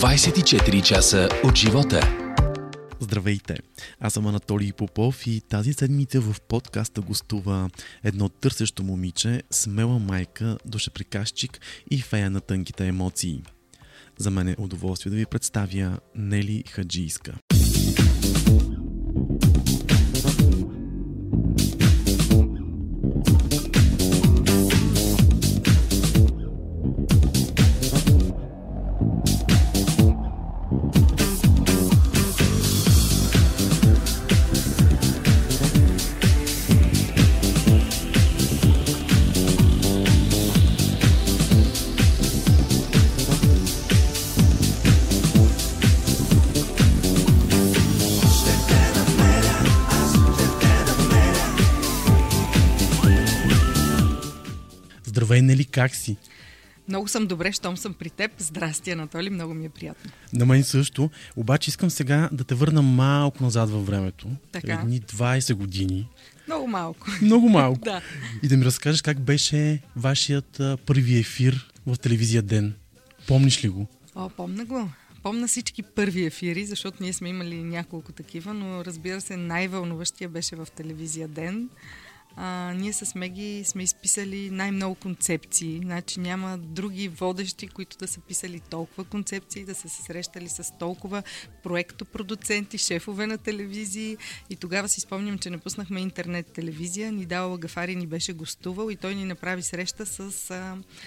24 часа от живота. Здравейте! Аз съм Анатолий Попов и тази седмица в подкаста гостува едно търсещо момиче, смела майка, душеприказчик и фея на тънките емоции. За мен е удоволствие да ви представя Нели Хаджийска. Нели, как си? Много съм добре, щом съм при теб. Здрасти, Анатолий, много ми е приятно. На мен също, обаче искам сега да те върна малко назад във времето. Така. Едни 20 години. Много малко. Да. И да ми разкажеш как беше вашият първи ефир в телевизия Ден. Помниш ли го? Помня го. Помня всички първи ефири, защото ние сме имали няколко такива, но разбира се, най-вълнуващия беше в телевизия Ден. Ние с Меги сме изписали най-много концепции. Значи няма други водещи, които да са писали толкова концепции, да са се срещали с толкова проектопродуценти, шефове на телевизии. И тогава си спомням, че напуснахме интернет телевизия. Ни Дала Ага Гафари ни беше гостувал и той ни направи среща с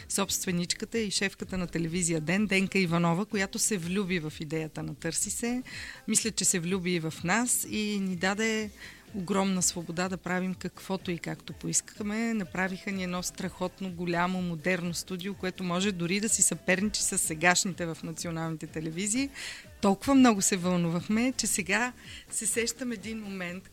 собственичката и шефката на телевизия Ден, Денка Иванова, която се влюби в идеята на Търси се. Мисля, че се влюби и в нас и ни даде огромна свобода да правим каквото и както поискаме. Направиха ни едно страхотно, голямо, модерно студио, което може дори да си съперничи с сегашните в националните телевизии. Толкова много се вълнувахме, че сега се сещам един момент,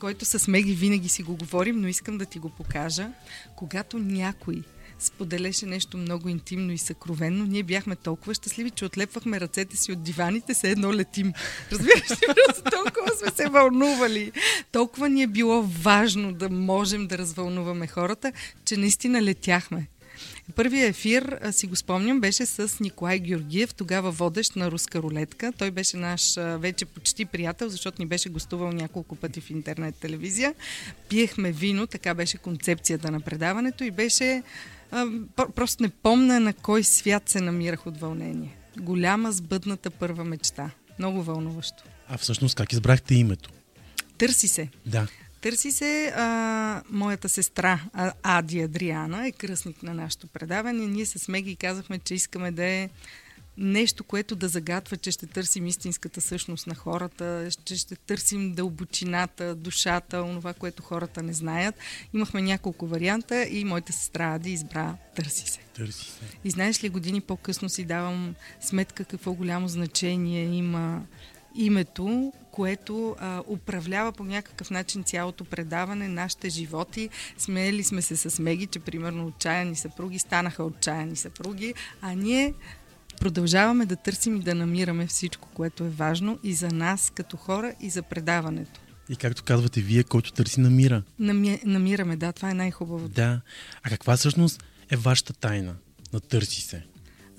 който с Меги винаги си го говорим, но искам да ти го покажа. Когато някой споделеше нещо много интимно и съкровено, ние бяхме толкова щастливи, че отлепвахме ръцете си от диваните, се едно летим. Разбираш ли, просто толкова сме се вълнували. Толкова ни е било важно да можем да развълнуваме хората, че наистина летяхме. Първият ефир, си го спомням, беше с Николай Георгиев, тогава водещ на Руска Рулетка. Той беше наш вече почти приятел, защото ни беше гостувал няколко пъти в интернет телевизия. Пиехме вино, така беше концепцията на предаването и беше... Просто не помня на кой свят се намирах от вълнение. Голяма, сбъдната първа мечта. Много вълнуващо. А всъщност как избрахте името? Търси се. Да. Търси се, моята сестра Ади Адриана е кръстник на нашето предаване. Ние с Меги казахме, че искаме да е нещо, което да загатва, че ще търсим истинската същност на хората, че ще търсим дълбочината, душата, онова, което хората не знаят. Имахме няколко варианта и моята сестра Ади избра Търси се. И знаеш ли, години по-късно си давам сметка какво голямо значение има името, което управлява по някакъв начин цялото предаване, нашите животи. Смеели сме се с Меги, че примерно отчаяни съпруги станаха отчаяни съпруги, а ние продължаваме да търсим и да намираме всичко, което е важно и за нас като хора, и за предаването. И както казвате вие, който търси, намира. Намираме, да, това е най-хубавото. Да. А каква всъщност е вашата тайна на Търси се?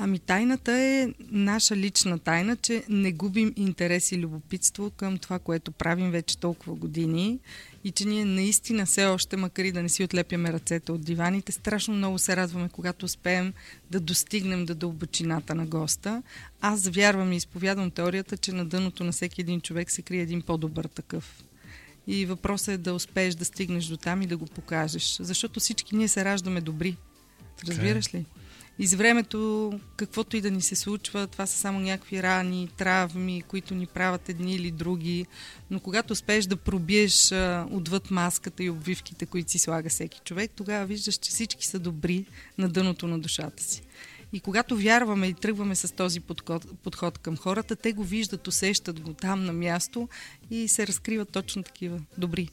Ами тайната е наша лична тайна, че не губим интерес и любопитство към това, което правим вече толкова години и че ние наистина все още, макар и да не си отлепяме ръцете от диваните, страшно много се радваме, когато успеем да достигнем до дълбочината на госта. Аз вярвам и изповядвам теорията, че на дъното на всеки един човек се крие един по-добър такъв. И въпросът е да успееш да стигнеш до там и да го покажеш, защото всички ние се раждаме добри. Разбираш ли? И с времето, каквото и да ни се случва, това са само някакви рани, травми, които ни правят едни или други. Но когато успееш да пробиеш отвъд маската и обвивките, които си слага всеки човек, тогава виждаш, че всички са добри на дъното на душата си. И когато вярваме и тръгваме с този подход към хората, те го виждат, усещат го там на място и се разкриват точно такива добри.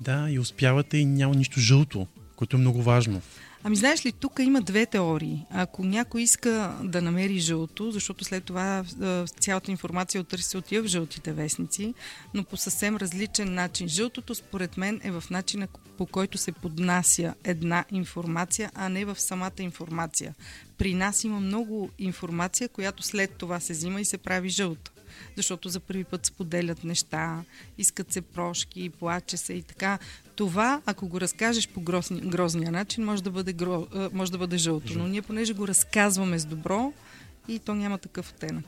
Да, и успявате и няма нищо жълто, което е много важно. Ами знаеш ли, тук има две теории. Ако някой иска да намери жълто, защото след това цялата информация отърси се отива в жълтите вестници, но по съвсем различен начин. Жълтото според мен е в начина, по който се поднася една информация, а не в самата информация. При нас има много информация, която след това се взима и се прави жълта. Защото за първи път споделят неща, искат се прошки, плаче се и така. Това, ако го разкажеш по грозния начин, може да бъде жълто. Но ние понеже го разказваме с добро и то няма такъв оттенък.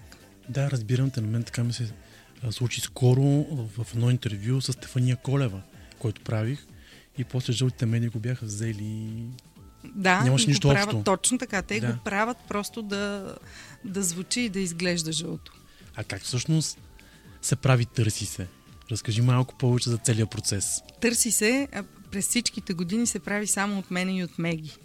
Да, разбирам те. На мен така ми се случи скоро в едно интервю с Стефания Колева, който правих, и после жълтите медии го бяха взели. Да, нямаше нищо правят, общо. Точно така. Те го правят просто да звучи и да изглежда жълто. А как всъщност се прави Търси се? Разкажи малко повече за целия процес. Търси се през всичките години се прави само от мен и от Меги.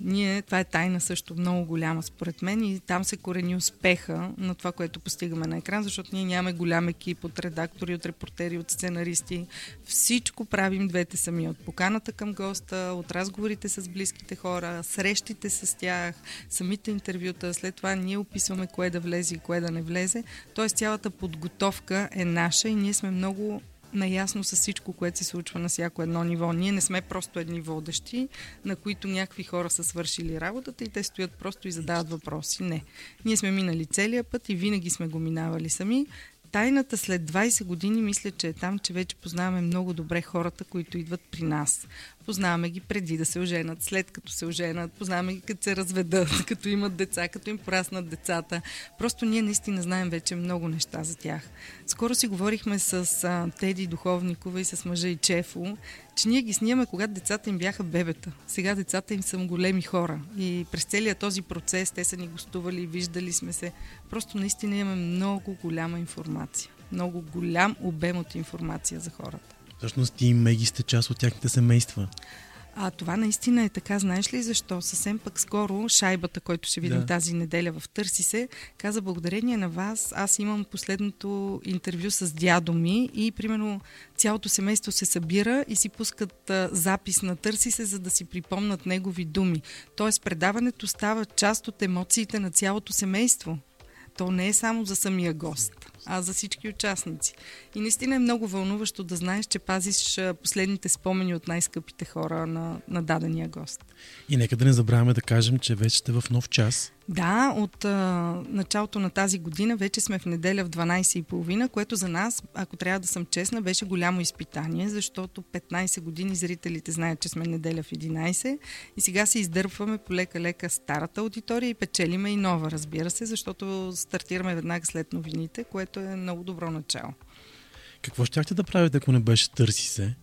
Това е тайна също много голяма според мен и там се корени успеха на това, което постигаме на екран, защото ние нямаме голям екип от редактори, от репортери, от сценаристи. Всичко правим двете сами. От поканата към госта, от разговорите с близките хора, срещите с тях, самите интервюта. След това ние описваме кое да влезе и кое да не влезе. Тоест цялата подготовка е наша и ние сме много наясно с всичко, което се случва на всяко едно ниво. Ние не сме просто едни водещи, на които някакви хора са свършили работата и те стоят просто и задават въпроси. Не. Ние сме минали целия път и винаги сме го минавали сами. Тайната след 20 години мисля, че е там, че вече познаваме много добре хората, които идват при нас. Познаваме ги преди да се оженят, след като се оженят, познаваме ги като се разведат, като имат деца, като им пораснат децата. Просто ние наистина знаем вече много неща за тях. Скоро си говорихме с Теди Духовникова и с мъжа и Чефо, че ние ги снимаме, когато децата им бяха бебета. Сега децата им са големи хора. И през целия този процес те са ни гостували, виждали сме се. Просто наистина имаме много голяма информация. Много голям обем от информация за хората. Всъщност ти и Меги сте част от тяхните семейства. А това наистина е така, знаеш ли защо? Съвсем пък скоро шайбата, който ще видим тази неделя в Търси се, каза: благодарение на вас, аз имам последното интервю с дядо ми и примерно цялото семейство се събира и си пускат запис на Търси се, за да си припомнат негови думи. Тоест предаването става част от емоциите на цялото семейство. То не е само за самия гост, а за всички участници. И наистина е много вълнуващо да знаеш, че пазиш последните спомени от най-скъпите хора на дадения гост. И нека да не забравяме да кажем, че вече сте в нов час. Да, от началото на тази година вече сме в неделя в 12:30, което за нас, ако трябва да съм честна, беше голямо изпитание, защото 15 години зрителите знаят, че сме неделя в 11 и сега се издърпваме полека-лека старата аудитория и печелиме и нова, разбира се, защото стартираме веднага след новините, което е много добро начало. Какво щяхте да правите, ако не беше Търси се?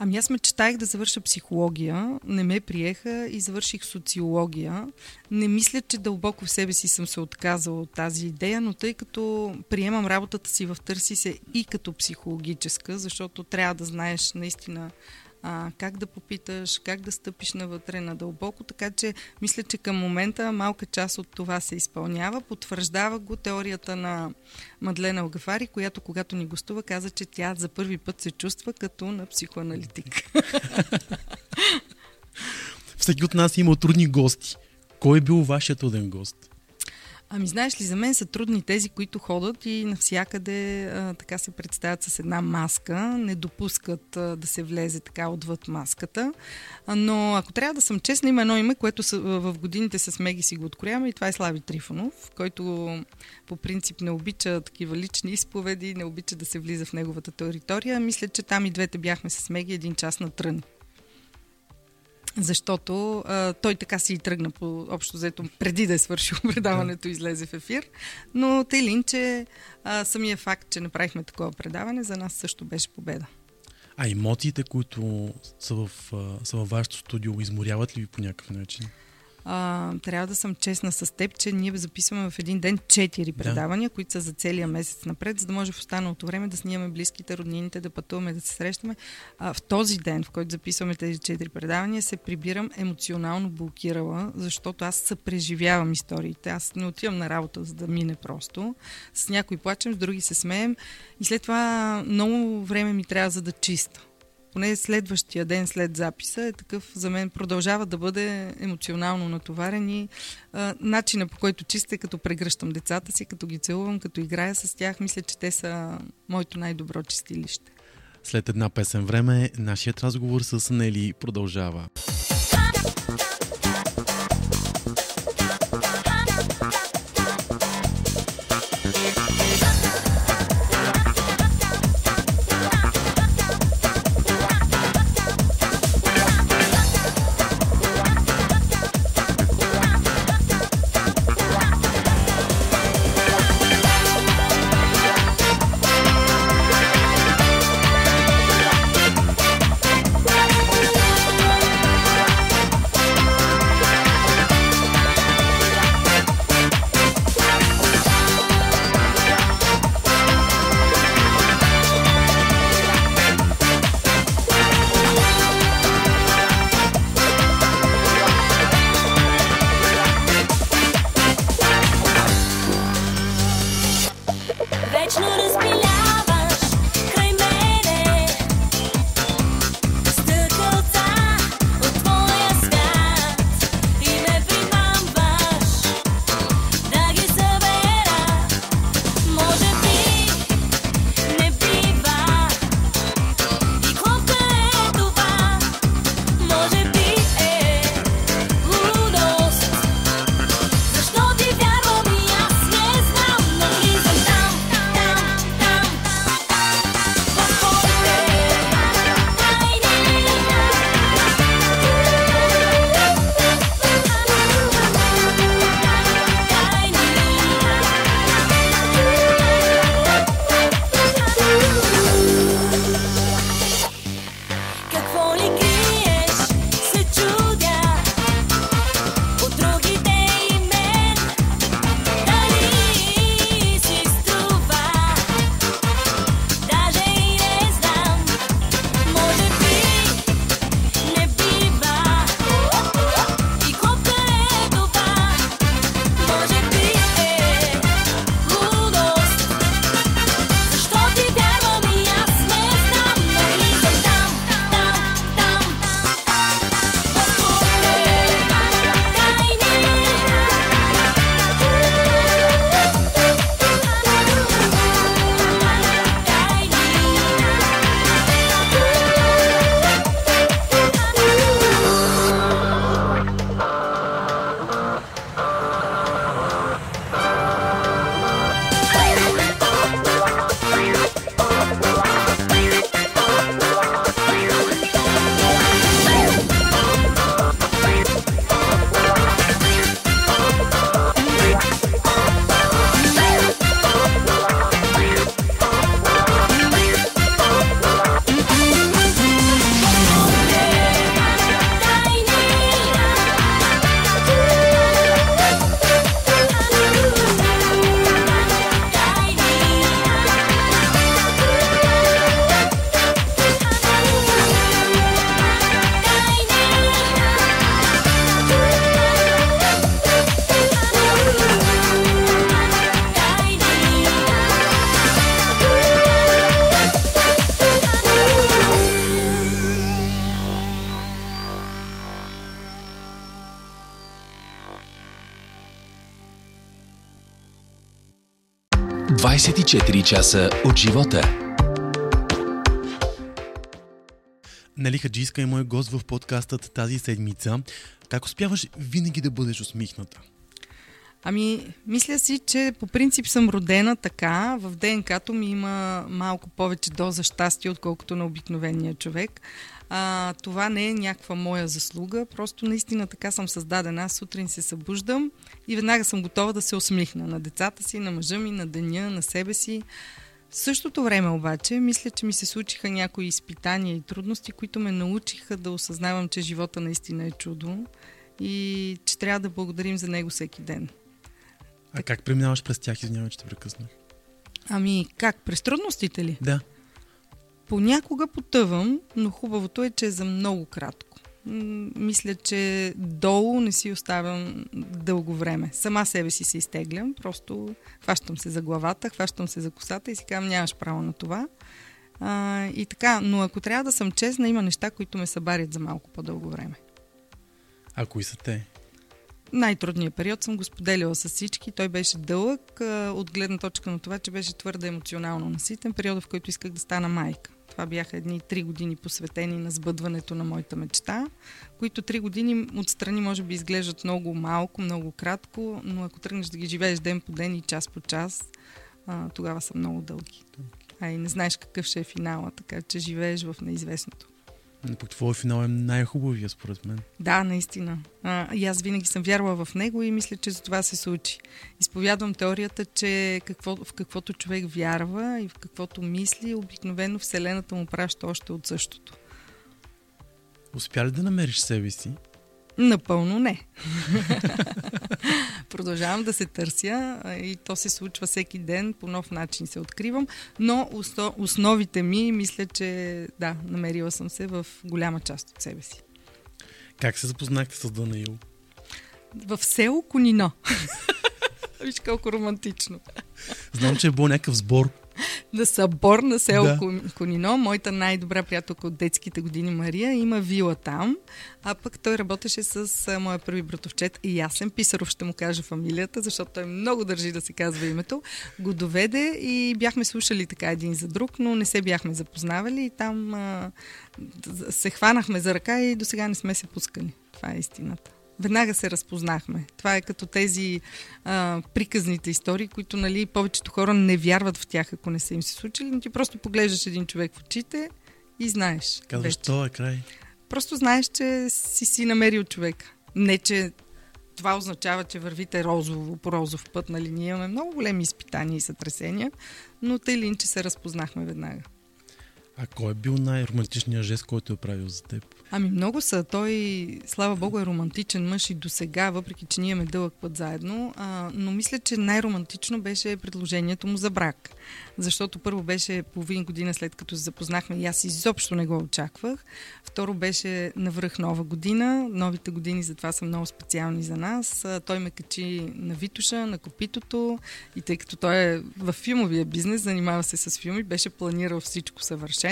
Ами аз мечтаях да завърша психология, не ме приеха и завърших социология. Не мисля, че дълбоко в себе си съм се отказала от тази идея, но тъй като приемам работата си в Търси се и като психологическа, защото трябва да знаеш наистина как да попиташ, как да стъпиш навътре надълбоко, така че мисля, че към момента малка част от това се изпълнява. Потвърждава го теорията на Мадлена Огафари, която когато ни гостува каза, че тя за първи път се чувства като на психоаналитик. Всеки от нас има трудни гости. Кой е бил вашият труден гост? Ами знаеш ли, за мен са трудни тези, които ходят и навсякъде така се представят с една маска, не допускат да се влезе така отвъд маската. Но ако трябва да съм честна, има едно име, което в годините с Меги си го открояваме и това е Слави Трифонов, който по принцип не обича такива лични изповеди, не обича да се влиза в неговата територия. Мисля, че там и двете бяхме с Меги един час на трън. Защото той така си и тръгна по общо взето, преди да е свършил предаването, излезе в ефир. Но тъй лин, че самия факт, че направихме такова предаване, за нас също беше победа. А емоциите, които са във вашето студио, изморяват ли ви по някакъв начин? Трябва да съм честна с теб, че ние записваме в един ден 4 предавания, които са за целия месец напред, за да може в останалото време да снимаме близките, роднините, да пътуваме, да се срещаме. В този ден, в който записваме тези 4 предавания, се прибирам емоционално блокирала, защото аз съпреживявам историите. Аз не отивам на работа, за да мине просто. С някой плачем, с други се смеем и след това много време ми трябва за да чиста. поне следващия ден след записа е такъв, за мен продължава да бъде емоционално натоварен и начина по който чиста е, като прегръщам децата си, като ги целувам, като играя с тях, мисля, че те са моето най-добро чистилище. След една песен време, нашият разговор с Нели продължава. Четири часа от живота. Нели Хаджийска е мой гост в подкастът тази седмица. Как успяваш винаги да бъдеш усмихната? Ами, мисля си, че по принцип съм родена така. В ДНК-то ми има малко повече доза щастие, отколкото на обикновения човек. Това не е някаква моя заслуга, просто наистина така съм създадена. Аз сутрин се събуждам и веднага съм готова да се усмихна на децата си, на мъжа ми, на деня, на себе си. В същото време обаче, мисля, че ми се случиха някои изпитания и трудности, които ме научиха да осъзнавам, че живота наистина е чудо и че трябва да благодарим за него всеки ден. А как преминаваш през тях? Извинявай, че те прекъснах. Ами как? През трудностите ли? Да. Понякога потъвам, но хубавото е, че е за много кратко. Мисля, че долу не си оставям дълго време. Сама себе си се изтеглям, просто хващам се за главата, хващам се за косата и си казвам, нямаш право на това. И така, но ако трябва да съм честна, има неща, които ме събарят за малко по-дълго време. А кои са те? Най-трудният период съм го споделяла с всички. Той беше дълъг, от гледна точка на това, че беше твърде емоционално наситен, периода, в който исках да стана майка. Това бяха едни 3 години посветени на сбъдването на моята мечта, които 3 години отстрани може би изглеждат много малко, много кратко, но ако тръгнеш да ги живееш ден по ден и час по час, тогава са много дълги. А и не знаеш какъв ще е финала, така че живееш в неизвестното. Но пък твой финал е най-хубавия, според мен. Да, наистина. И аз винаги съм вярвала в него и мисля, че за това се случи. Изповядвам теорията, че в каквото човек вярва и в каквото мисли, обикновено Вселената му праща още от същото. Успя ли да намериш себе си? Напълно не. Продължавам да се търся и то се случва всеки ден, по нов начин се откривам, но основите ми, мисля, че да, намерила съм се в голяма част от себе си. Как се запознахте с Данаил? В село Кунино. Виж колко романтично. Знам, че е бил някакъв сбор. На събор на село Кунино. Моята най-добра приятелка от детските години Мария има вила там, а пък той работеше с моя първи братовчет Ясен Писаров, ще му кажа фамилията, защото той много държи да се казва името. Го доведе и бяхме слушали така един за друг, но не се бяхме запознавали и там се хванахме за ръка и до сега не сме се пускали. Това е истината. Веднага се разпознахме. Това е като тези приказните истории, които нали, повечето хора не вярват в тях, ако не са им се случили, но ти просто поглеждаш един човек в очите и знаеш. Казваш, това е край. Просто знаеш, че си намерил човека. Не, че това означава, че вървите розово, по розов път. Нали? Ние имаме много големи изпитания и сътресения, но тъй лин, че се разпознахме веднага. А кой е бил най-романтичният жест, който е правил за теб? Ами много са. Той, слава богу, е романтичен мъж и до сега, въпреки че ние имаме дълъг път заедно, но мисля, че най-романтично беше предложението му за брак. Защото първо беше половин година след като се запознахме и аз изобщо не го очаквах. Второ беше навръх нова година. Новите години затова са много специални за нас. Той ме качи на Витуша, на Копитото и тъй като той е във филмовия бизнес, занимава се с филми, беше планирал всичко съвършено.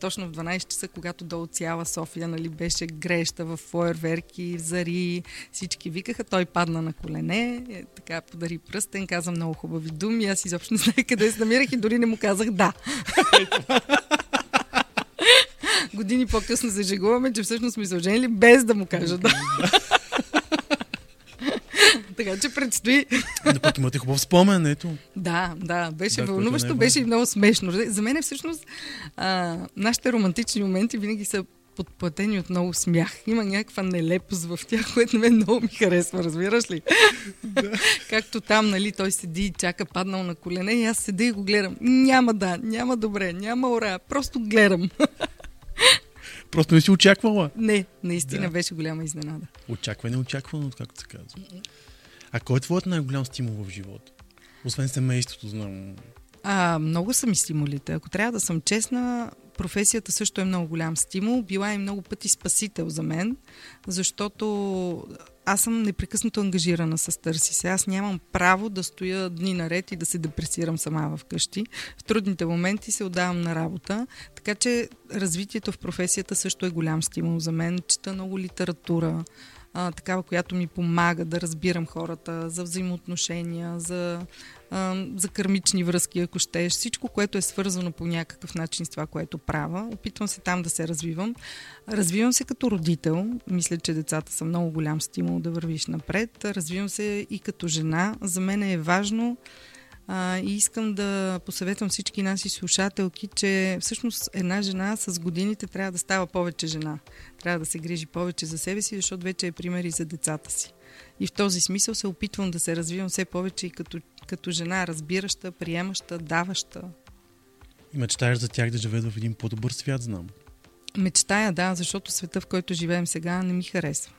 Точно в 12 часа, когато долу цяла София нали, беше греща в фойерверки, в зари, всички викаха. Той падна на колене, така подари пръстен, каза много хубави думи. Аз изобщо не знае къде се намирах и дори не му казах да. Години по-късно се жегуваме, че всъщност сме се оженили без да му кажа да. Така че предстои. Да, пък имате хубав спомен, ето. Да, беше вълнуващо, беше и много смешно. За мен всъщност нашите романтични моменти винаги са подплатени от много смях. Има някаква нелепост в тях, което на мен много ми харесва, разбираш ли? Както там, нали, той седи и чака, паднал на колене и аз седя и го гледам. Няма да, няма добре, няма ура, просто гледам. Просто не си очаквала. Не, наистина беше голяма изненада. Очакване, очаквано, както се казва. А кой е твоят най-голям стимул в живота? Освен семейството, знам. Много са ми стимулите. Ако трябва да съм честна, професията също е много голям стимул. Била е много пъти спасител за мен, защото аз съм непрекъснато ангажирана с Търси се. Аз нямам право да стоя дни наред и да се депресирам сама вкъщи. В трудните моменти се отдавам на работа. Така че развитието в професията също е голям стимул за мен. Чета много литература, такава, която ми помага да разбирам хората за взаимоотношения, за кармични връзки, ако щеш. Всичко, което е свързано по някакъв начин с това, което правя. Опитвам се там да се развивам. Развивам се като родител. Мисля, че децата са много голям стимул да вървиш напред. Развивам се и като жена. За мен е важно и искам да посъветвам всички наши слушателки, че всъщност една жена с годините трябва да става повече жена. Трябва да се грижи повече за себе си, защото вече е пример и за децата си. И в този смисъл се опитвам да се развивам все повече и като жена, разбираща, приемаща, даваща. И мечтаеш за тях да живеят в един по-добър свят, знам. Мечтая, да, защото света, в който живеем сега, не ми харесва.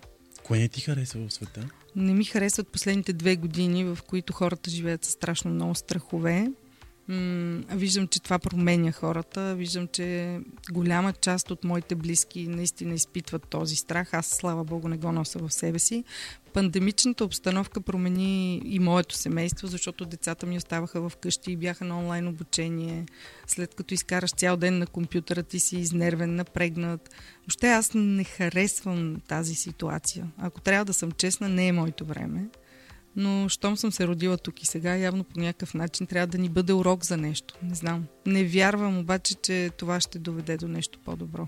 Кое не ти харесва в света? Не ми харесват последните 2 години, в които хората живеят със страшно много страхове. Виждам, че това променя хората. Виждам, че голяма част от моите близки наистина изпитват този страх. Аз, слава богу, не го нося в себе си. Пандемичната обстановка промени и моето семейство, защото децата ми оставаха в къщи и бяха на онлайн обучение. След като изкараш цял ден на компютъра, ти си изнервен, напрегнат. Въобще аз не харесвам тази ситуация. Ако трябва да съм честна, не е моето време. Но щом съм се родила тук и сега, явно по някакъв начин трябва да ни бъде урок за нещо. Не знам. Не вярвам обаче, че това ще доведе до нещо по-добро.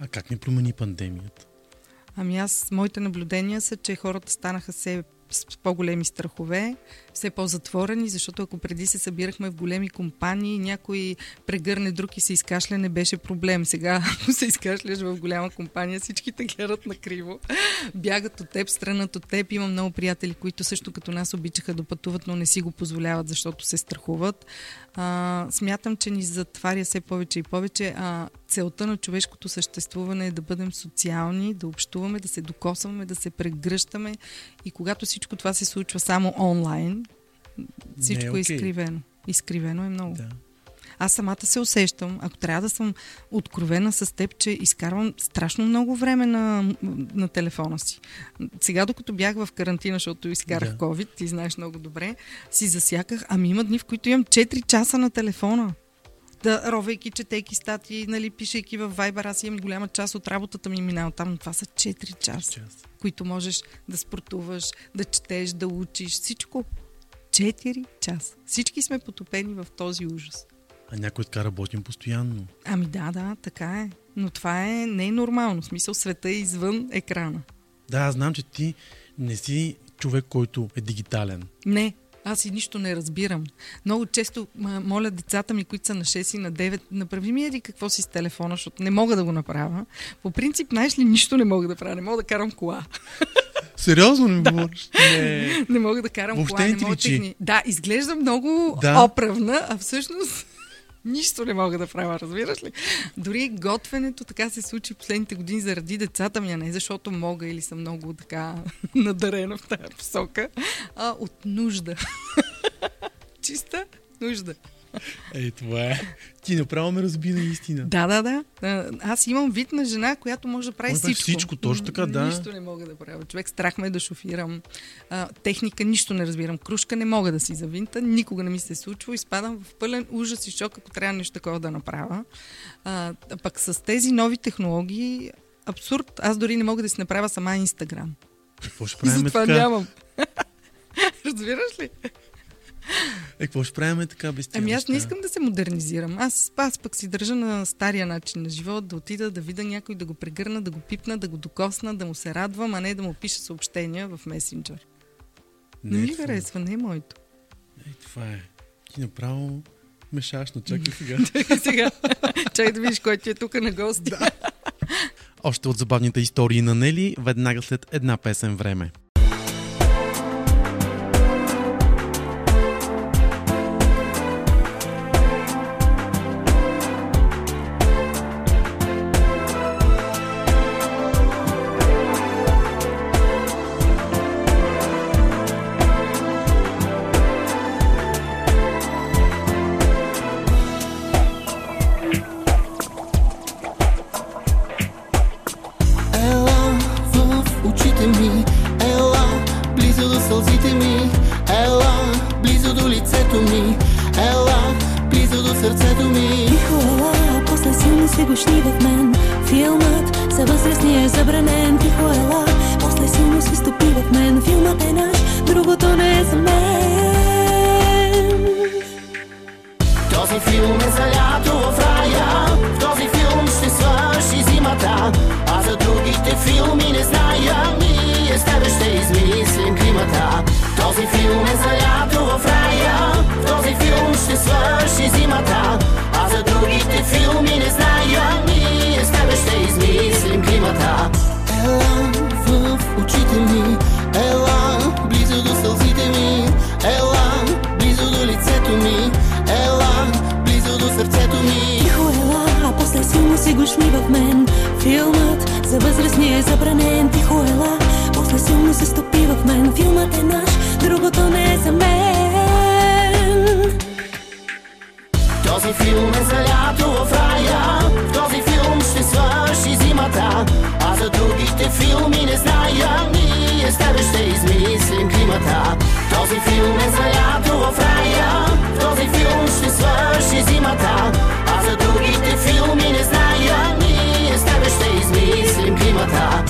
А как ни промени пандемията? Ами аз, моите наблюдения са, че хората станаха се с по-големи страхове, все по-затворени, защото ако преди се събирахме в големи компании, някой прегърне друг и се изкашля, не беше проблем. Сега, ако се изкашляш в голяма компания, всички те гледат накриво. Бягат от теб, странат от теб. Имам много приятели, които също като нас обичаха да пътуват, но не си го позволяват, защото се страхуват. Смятам, че ни затваря все повече и повече. Целта на човешкото съществуване е да бъдем социални, да общуваме, да се докосваме, да се прегръщаме. И когато всичко това се случва само онлайн, всичко е изкривено. Изкривено е много. Да. Аз самата се усещам, ако трябва да съм откровена с теб, че изкарвам страшно много време на телефона си. Сега, докато бях в карантина, защото изкарах COVID, ти знаеш много добре, си засяках, ами има дни, в които имам 4 часа на телефона. Да, ровейки, четейки статии, нали, пишейки в Viber, аз имам голяма част от работата ми минала там, но това са 4 часа, които можеш да спортуваш, да четеш, да учиш, всичко. 4 часа. Всички сме потопени в този ужас. А някой така работим постоянно. Ами да, така е. Но това не е нормално. В смисъл, света е извън екрана. Да, аз знам, че ти не си човек, който е дигитален. Не, аз и нищо не разбирам. Много често моля децата ми, които са на 6 и на 9, направи ми еди какво си с телефона, защото не мога да го направя. По принцип, знаеш ли, нищо не мога да правя. Не мога да карам кола. Сериозно не говориш? Не. Не мога да карам въобще кола. Не мога техни... Да, изглежда много оправна, а всъщност... Нищо не мога да правя, разбираш ли? Дори готвенето така се случи последните години заради децата ми, а не защото мога или съм много така надарена в тази посока, а от нужда. Чиста нужда. Ей, това е. Ти направо ме разби наистина. Да. Аз имам вид на жена, която може да прави всичко. Всичко, точно така, да. Нищо не мога да правя. Човек, страх ме е да шофирам. Техника, нищо не разбирам. Крушка не мога да си завинта. Никога не ми се случва. Изпадам в пълен ужас и шок, ако трябва нещо такова да направя. Пък с тези нови технологии, абсурд. Аз дори не мога да си направя сама Инстаграм. Какво ще правим така? Затова нямам. Разбираш ли? Какво ще правим така без тя? Ами аз не искам да се модернизирам. Аз пък си държа на стария начин на живот, да отида, да видя някой, да го прегърна, да го пипна, да го докосна, да му се радвам, а не да му пиша съобщения в месенджер. Не ми харесва, не е моето. Ей, това е. Ти направо мешаш, но чакай сега. Чакай да видиш, който е тук на гости. Още от забавните истории на Нели, веднага след една песен време. Филмът е наш, другото не е за мен. филм е за лято в рая. В този филм ще свърши зимата, а за другите филми не зная. Ние с тебе ще измислим климата. Този филм е за лято в рая. В този филм ще свърши зимата, а за другите филми не зная. Ние с тебе ще измислим климата.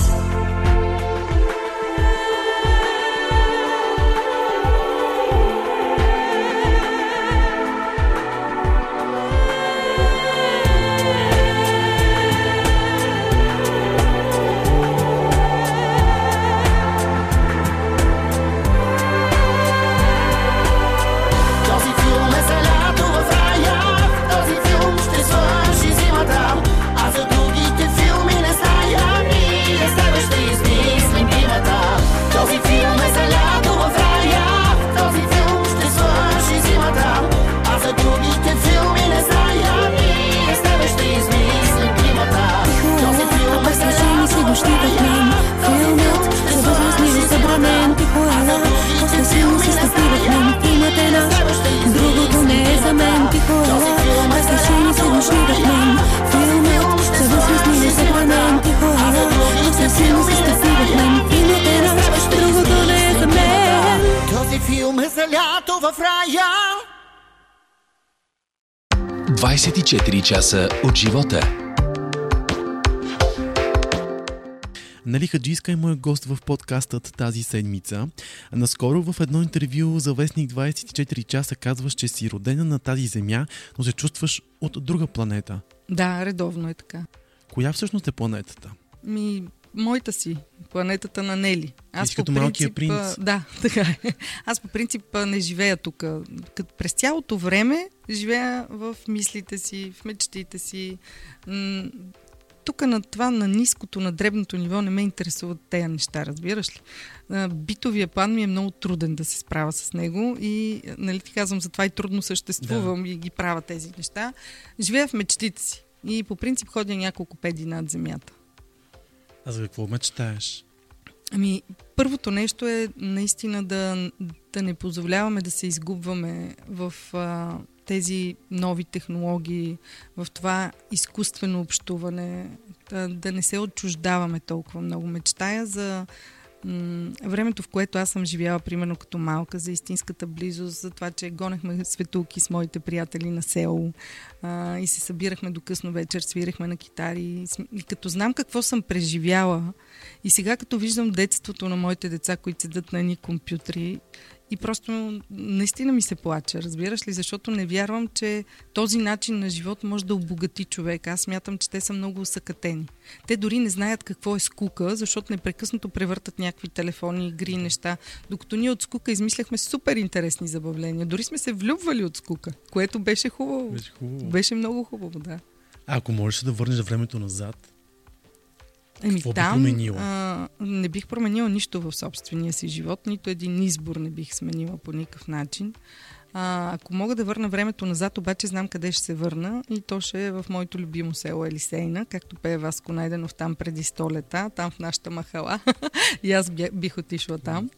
Филм е за лято в рая. 24 часа от живота. Нели Хаджийска е мой гост в подкастът тази седмица. Наскоро в едно интервю за вестник 24 часа казваш, че си родена на тази земя, но се чувстваш от друга планета. Да, редовно е така. Коя всъщност е планетата? Моята си, планетата на Нели. Аз по като принцип, малкия принц. Да, така е. Аз по принцип не живея тук. През цялото време живея в мислите си, в мечтите си. Тук на това, на ниското, на дребното ниво не ме интересуват тези неща, разбираш ли? Битовия план ми е много труден да се справя с него и, нали ти казвам, затова и трудно съществувам да. И ги правя тези неща. Живея в мечтите си и по принцип ходя няколко педи над земята. А за какво мечтаеш? Първото нещо е наистина да не позволяваме да се изгубваме в тези нови технологии, в това изкуствено общуване, да не се отчуждаваме толкова много. Мечтая за времето, в което аз съм живяла, примерно като малка, за истинската близост, за това, че гонехме светулки с моите приятели на село и се събирахме до късно вечер, свирахме на китари. И като знам какво съм преживяла и сега като виждам детството на моите деца, които седат на едни компютри и просто наистина ми се плаче, разбираш ли, защото не вярвам, че този начин на живот може да обогати човек. Аз смятам, че те са много усъкатени. Те дори не знаят какво е скука, защото непрекъснато превъртат някакви телефони, игри и неща, докато ние от скука измисляхме супер интересни забавления. Дори сме се влюбвали от скука, което беше хубаво. Беше много хубаво, да. Ако можеш да върнеш времето назад, какво би променила? Не бих променила нищо в собствения си живот, нито един избор не бих сменила по никакъв начин. Ако мога да върна времето назад, обаче знам къде ще се върна и то ще е в моето любимо село Елисейна, както пее Васко Найденов там преди 100 лета, там в нашата махала. И аз бих отишла там.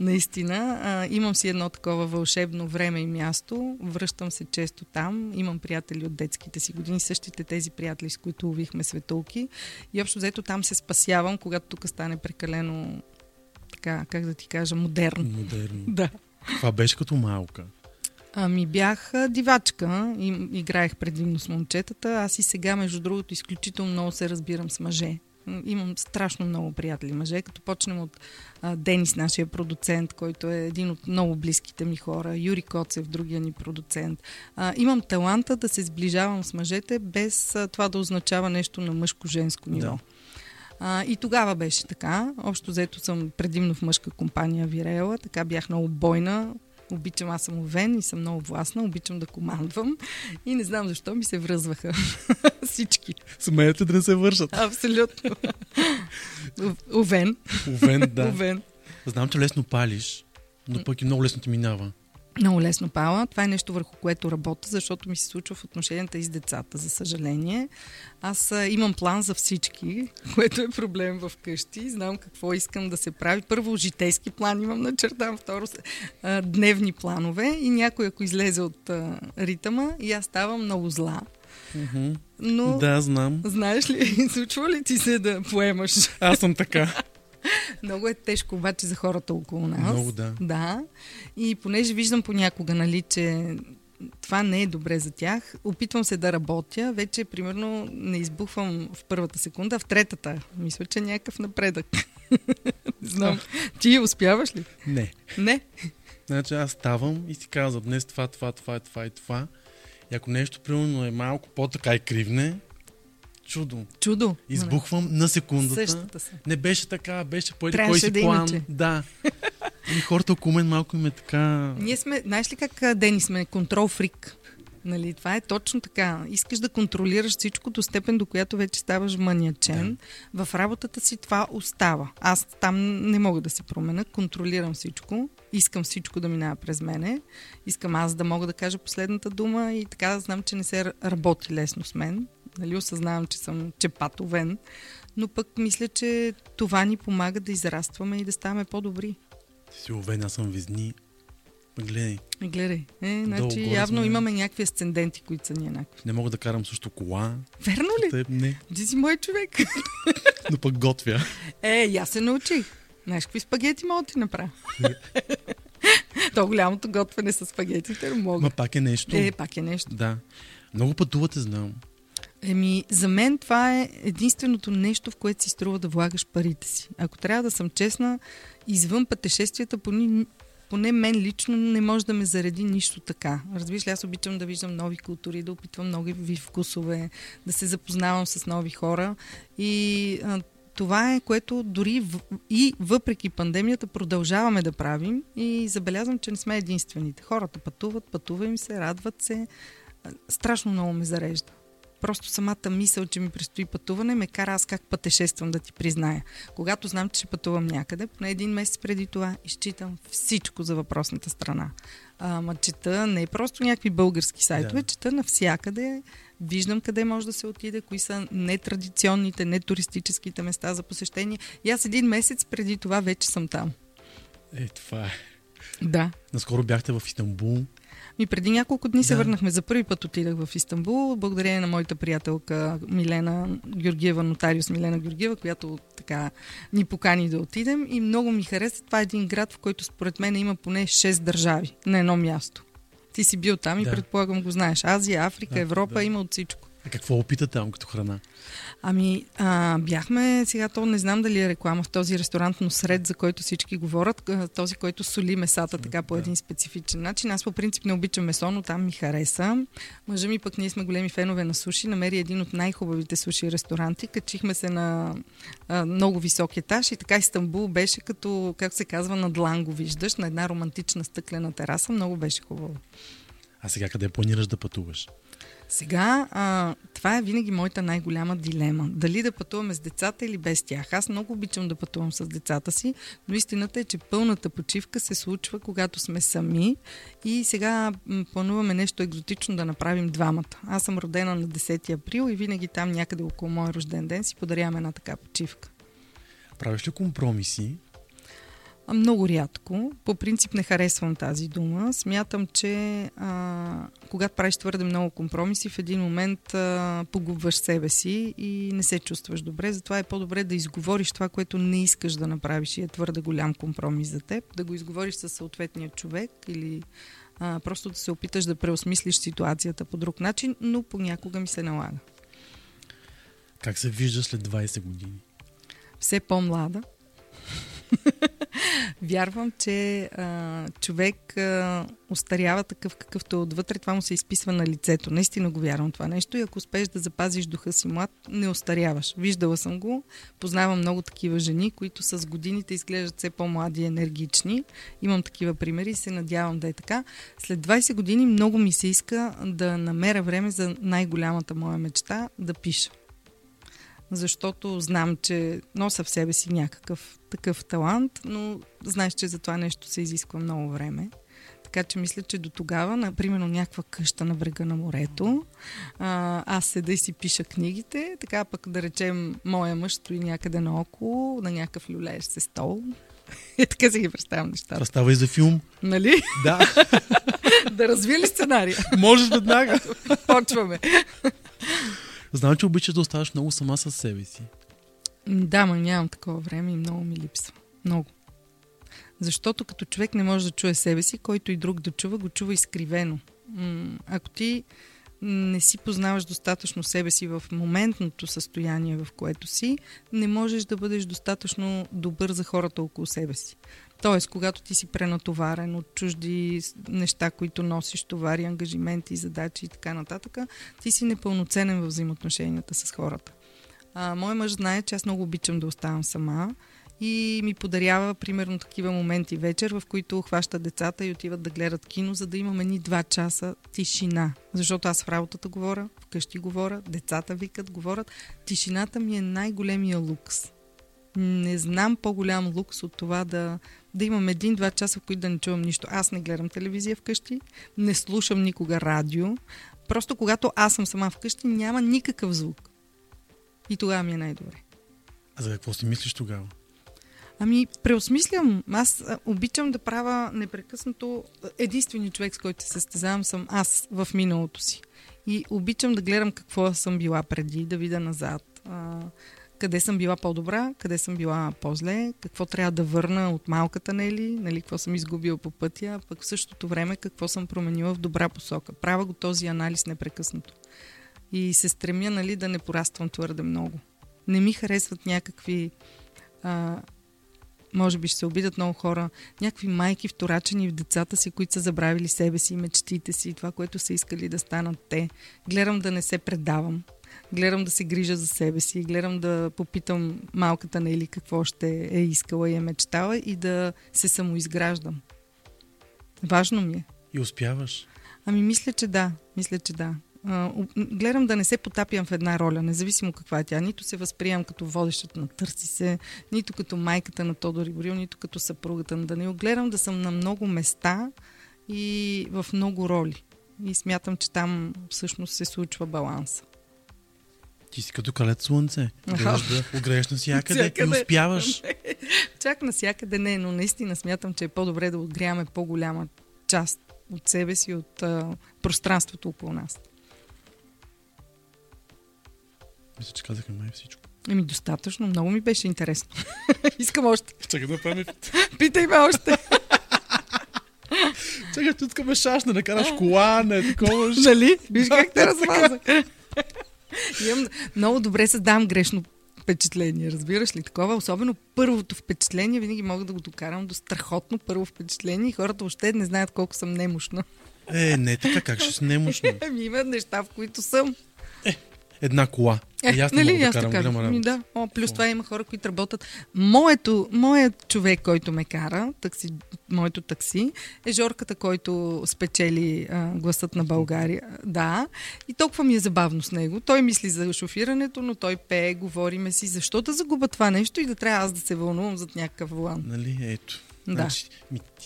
Наистина, имам си едно такова вълшебно време и място. Връщам се често там. Имам приятели от детските си години, същите тези приятели, с които ловихме светулки. И общо взето там се спасявам, когато тук стане прекалено, така, как да ти кажа, модерно. Модерно. Да. Това беше като малка. Бях дивачка, играех предимно с момчетата. Аз и сега, между другото, изключително много се разбирам с мъже. Имам страшно много приятели мъже, като почнем от Денис, нашия продуцент, който е един от много близките ми хора, Юри Коцев, другия ни продуцент. Имам таланта да се сближавам с мъжете, без това да означава нещо на мъжко-женско ниво. Да. И тогава беше така. Общо взето съм предимно в мъжка компания Вирела, така бях много бойна. Обичам, аз съм овен и съм много властна, обичам да командвам и не знам защо ми се връзваха всички. Смеете да не се вършат. Абсолютно. Овен. Овен, да. Овен. Знам, че лесно палиш, но пък и много лесно ти минава. много лесно пала. Това е нещо, върху което работя, защото ми се случва в отношенията и с децата, за съжаление. Аз имам план за всички, което е проблем в къщи. Знам какво искам да се прави. Първо, житейски план имам начертан, второ, дневни планове и някой, ако излезе от ритъма, и аз ставам много зла. Mm-hmm. Но, да, знам. Знаеш ли, случва ли ти се да поемаш? Аз съм така. Много е тежко обаче за хората около нас. Много, да. Да. И понеже виждам понякога, нали, че това не е добре за тях, опитвам се да работя. Вече, примерно, не избухвам в първата секунда, а в третата. Мисля, че е някакъв напредък. Знам. Ти успяваш ли? Не. Не? Значи аз ставам и си казвам, днес това. И ако нещо, примерно, е малко по-така и кривне, Чудо. Избухвам на секундата. Не беше така, беше по един кой си да план. Иначе. Да. И хората около мен малко им е така... Ние сме, знаеш ли как, Денис, сме контрол фрик. Нали, това е точно така. Искаш да контролираш всичко до степен, до която вече ставаш маниачен. Да. В работата си това остава. Аз там не мога да се променя. Контролирам всичко. Искам всичко да минава през мене. Искам аз да мога да кажа последната дума и така да знам, че не се работи лесно с мен. Нали, осъзнавам, че съм чепатовен, но пък мисля, че това ни помага да израстваме и да ставаме по-добри. Ти си увен, аз съм визни. Гледай. Значи явно имаме някакви асценденти, които са ни еднакви. Не мога да карам също кола. Верно ли? Теб, не. Ти си мой човек. Но пък готвя. Я се научих. Знаеш какви спагети мога да ти направя? То голямото готвене с спагетите мога. Ма пак е нещо. Пак е нещо. Да. Много пътувате, знам. За мен това е единственото нещо, в което си струва да влагаш парите си. Ако трябва да съм честна, извън пътешествията, поне мен лично не може да ме зареди нищо така. Разбираш ли, аз обичам да виждам нови култури, да опитвам нови вкусове, да се запознавам с нови хора. И това е, което дори и въпреки пандемията продължаваме да правим. И забелязвам, че не сме единствените. Хората пътуват им се, радват се. Страшно много ме зарежда. Просто самата мисъл, че ми предстои пътуване, ме кара аз как пътешествам, да ти призная. Когато знам, че ще пътувам някъде, поне един месец преди това изчитам всичко за въпросната страна. Чета не е просто някакви български сайтове, чета навсякъде, виждам къде може да се отиде, кои са нетрадиционните, нетуристическите места за посещение. И аз един месец преди това вече съм там. Това е. Да. Наскоро бяхте в Истанбул. И преди няколко дни се върнахме. За първи път отидах в Истанбул, благодарение на моята приятелка Милена Георгиева, нотариус Милена Георгиева, която така ни покани да отидем. И много ми хареса. Това е един град, в който според мен има поне 6 държави на едно място. Ти си бил там и предполагам го знаеш. Азия, Африка, Европа, има от всичко. А какво опита там като храна? Бяхме, сега то не знам дали е реклама в този ресторант, но сред, за който всички говорят, този, който соли месата така по един специфичен начин. Аз по принцип не обичам месо, но там ми хареса. Мъжа ми пък, ние сме големи фенове на суши, намери един от най-хубавите суши ресторанти, качихме се на много висок етаж и така Истанбул беше като, как се казва, на длан го виждаш, на една романтична стъклена тераса, много беше хубаво. А сега къде планираш да пътуваш? Сега, това е винаги моята най-голяма дилема. Дали да пътуваме с децата или без тях. Аз много обичам да пътувам с децата си, но истината е, че пълната почивка се случва, когато сме сами. И сега плануваме нещо екзотично да направим двамата. Аз съм родена на 10 април и винаги там някъде около моя рожден ден си подаряваме една така почивка. Правиш ли компромиси? Много рядко. По принцип не харесвам тази дума. Смятам, че когато правиш твърде много компромиси, в един момент погубваш себе си и не се чувстваш добре. Затова е по-добре да изговориш това, което не искаш да направиш и е твърде голям компромис за теб. Да го изговориш със съответния човек или просто да се опиташ да преосмислиш ситуацията по друг начин, но понякога ми се налага. Как се вижда след 20 години? Все по-млада. Вярвам, че човек остарява такъв какъвто е отвътре, това му се изписва на лицето. Наистина го вярвам това нещо и ако успееш да запазиш духа си млад, не остаряваш. Виждала съм го, познавам много такива жени, които с годините изглеждат все по-млади и енергични. Имам такива примери и се надявам да е така. След 20 години много ми се иска да намеря време за най-голямата моя мечта – да пиша. Защото знам, че нося в себе си някакъв такъв талант, но знаеш, че за това нещо се изисква много време. Така че мисля, че до тогава, например, някаква къща на брега на морето, аз седа и си пиша книгите, така пък да речем моя мъж стои някъде наоколо, на някакъв люлееш се стол. И така си ги представям нещата. Става и за филм. Нали? Да. Да развили сценария. Можеш веднага. Почваме. Знам, че обичаш да оставаш много сама със себе си. Да, ма нямам такова време и много ми липсва. Много. Защото като човек не може да чуе себе си, който и друг да чува, го чува изкривено. Ако ти не си познаваш достатъчно себе си в моментното състояние, в което си, не можеш да бъдеш достатъчно добър за хората около себе си. Тоест, когато ти си пренатоварен от чужди неща, които носиш, товари, ангажименти, задачи и така нататък, ти си непълноценен в взаимоотношенията с хората. Мой мъж знае, че аз много обичам да оставам сама и ми подарява примерно такива моменти вечер, в които хваща децата и отиват да гледат кино, за да имаме ни 2 часа тишина. Защото аз в работата говоря, вкъщи говоря, децата викат, говорят. Тишината ми е най-големия лукс. Не знам по-голям лукс от това да имам 1-2 часа, в които да не чувам нищо. Аз не гледам телевизия вкъщи, не слушам никога радио. Просто когато аз съм сама вкъщи, няма никакъв звук. И тогава ми е най-добре. А за какво си мислиш тогава? Ами, преосмислям. Аз обичам да правя непрекъснато. Единственият човек, с който се състезавам, съм аз в миналото си. И обичам да гледам какво съм била преди, да видя назад. Къде съм била по-добра, къде съм била по-зле, какво трябва да върна от малката Нели, нали, какво съм изгубила по пътя, пък в същото време какво съм променила в добра посока. Правя го този анализ непрекъснато. И се стремя, нали, да не пораствам твърде много. Не ми харесват някакви... може би ще се обидят много хора, някакви майки вторачени в децата си, които са забравили себе си, мечтите си, това, което са искали да станат те. Гледам да не се предавам, гледам да се грижа за себе си, гледам да попитам малката Нели какво ще е искала и е мечтала и да се самоизграждам. Важно ми е. И успяваш? Ами мисля, че да. Гледам да не се потапям в една роля, независимо каква е тя. Нито се възприемам като водещата на Търси се, нито като майката на Тодор и Гори, нито като съпругата на Даниел. Гледам да съм на много места и в много роли. И смятам, че там всъщност се случва баланса. Ти си като калец слънце. Огрееш насякъде и успяваш. Чак насякъде не, но наистина смятам, че е по-добре да отгряваме по-голяма част от себе си, от пространството около нас. Мисля, че казах май всичко. Еми, достатъчно. Много ми беше интересно. Искам още. Чакай да правим. Питай ме още. Чакай, тук ме шашна, не караш кола, не такова. Нали? Виж как те размазах. Много добре създавам грешно впечатление, разбираш ли? Такова, особено първото впечатление, винаги мога да го докарам до страхотно първо впечатление и хората още не знаят колко съм немощна. Не така, как ще си немощна? Има неща, в които съм. Една кола. И аз не мога да карам голяма работа. Да. Плюс това има хора, които работят. Моят човек, който ме кара, моето такси, е Жорката, който спечели гласът на България. Да. И толкова ми е забавно с него. Той мисли за шофирането, но той пее, говориме си. Защо да загуба това нещо и да трябва аз да се вълнувам зад някакъв волан? Нали, ето. Да. Значи,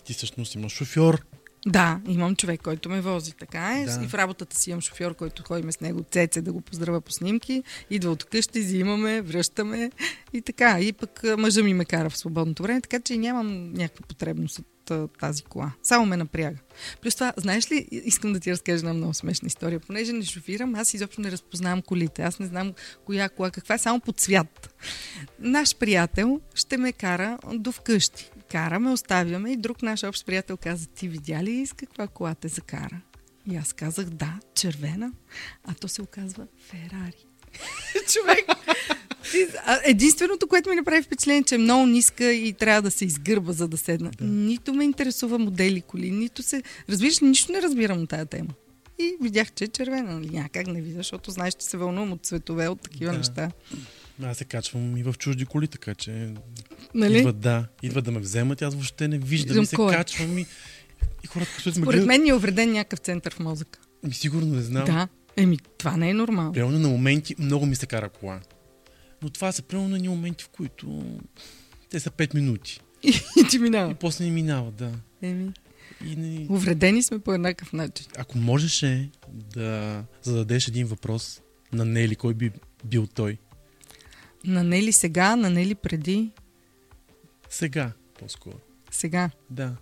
ти всъщност имаш шофьор. Да, имам човек, който ме вози, така е. Да. И в работата си имам шофьор, който ходим с него цеце да го поздравя по снимки. Идва от къщи, взимаме, връщаме и така. И пък мъжа ми ме кара в свободното време, така че нямам някаква потребност от тази кола. Само ме напряга. Плюс това, знаеш ли, искам да ти разкажа една много смешна история. Понеже не шофирам, аз изобщо не разпознавам колите. Аз не знам коя кола, каква е, само по цвят. Наш приятел ще ме кара до вкъщи. Караме, оставяме и друг наш общ приятел каза: ти видя ли с каква кола те закара? И аз казах: да, червена. А то се оказва Ферари. Човек! Единственото, което ми направи впечатление, че е много ниска и трябва да се изгърба, за да седна. Да. Нито ме интересува модели коли, нито се... Разбираш ли, нищо не разбирам от тая тема. И видях, че е червена. Някак не видя, защото знаеш, че се вълнувам от цветове, от такива неща. Аз се качвам и в чужди коли, така че нали? Идват да ме вземат, аз въобще не виждам, се качвам и хората, които сме гледат... Според мен е увреден някакъв център в мозъка. Сигурно не знам. Да, това не е нормално. Реално на моменти много ми се кара кола. Но това са примерно на моменти, в които те са 5 минути. И ти минава. И после не минава, да. Увредени сме по еднакъв начин. Ако можеше да зададеш един въпрос на Нели, кой би бил той? На Нели сега, на Нели преди? Сега, по-скоро. Сега? Да.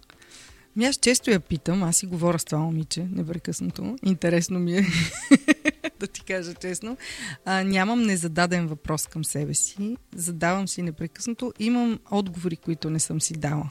Ми аз често я питам, аз си говоря с това момиче, непрекъснато. Интересно ми е да ти кажа честно. Нямам незададен въпрос към себе си. Задавам си непрекъснато. Имам отговори, които не съм си дала.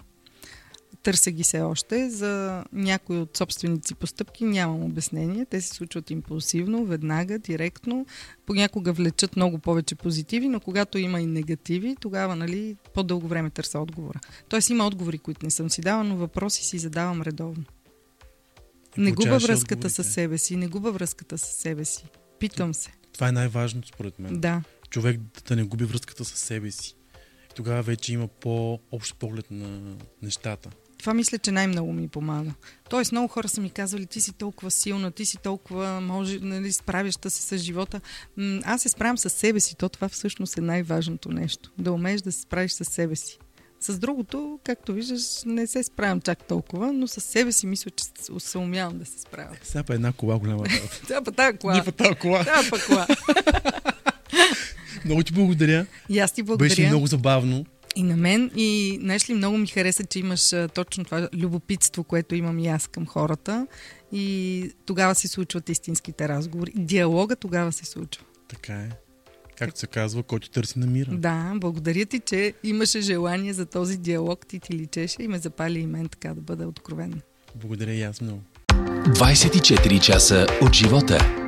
Търся ги се още. За някои от собствените си постъпки нямам обяснение. Те се случват импулсивно, веднага, директно. Понякога влечат много повече позитиви, но когато има и негативи, тогава, нали, по-дълго време търся отговора. Тоест има отговори, които не съм си дала, но въпроси си задавам редовно. Не губа връзката със себе си, Питам се. Това е най-важното според мен. Да. Човек да не губи връзката със себе си. Тогава вече има по-общ поглед на нещата. Това мисля, че най-много ми помага. Тоест, много хора са ми казвали, ти си толкова силна, ти си толкова може, нали, справяща се с живота. Аз се справям с себе си, то това всъщност е най-важното нещо. Да умееш да се справиш с себе си. С другото, както виждаш, не се справям чак толкова, но със себе си мисля, че се умявам да се справя. Сега па една кола голяма работа. Сега па тази кола. Много ти благодаря. И аз ти благодаря. Беше много забавно. И на мен. И знаеш ли, много ми хареса, че имаш точно това любопитство, което имам и аз към хората. И тогава се случват истинските разговори. Диалога тогава се случва. Така е. Както се казва, който търси, намира. Да, благодаря ти, че имаше желание за този диалог. Ти личеше и ме запали и мен така да бъда откровен. Благодаря и аз много. 24 часа от живота.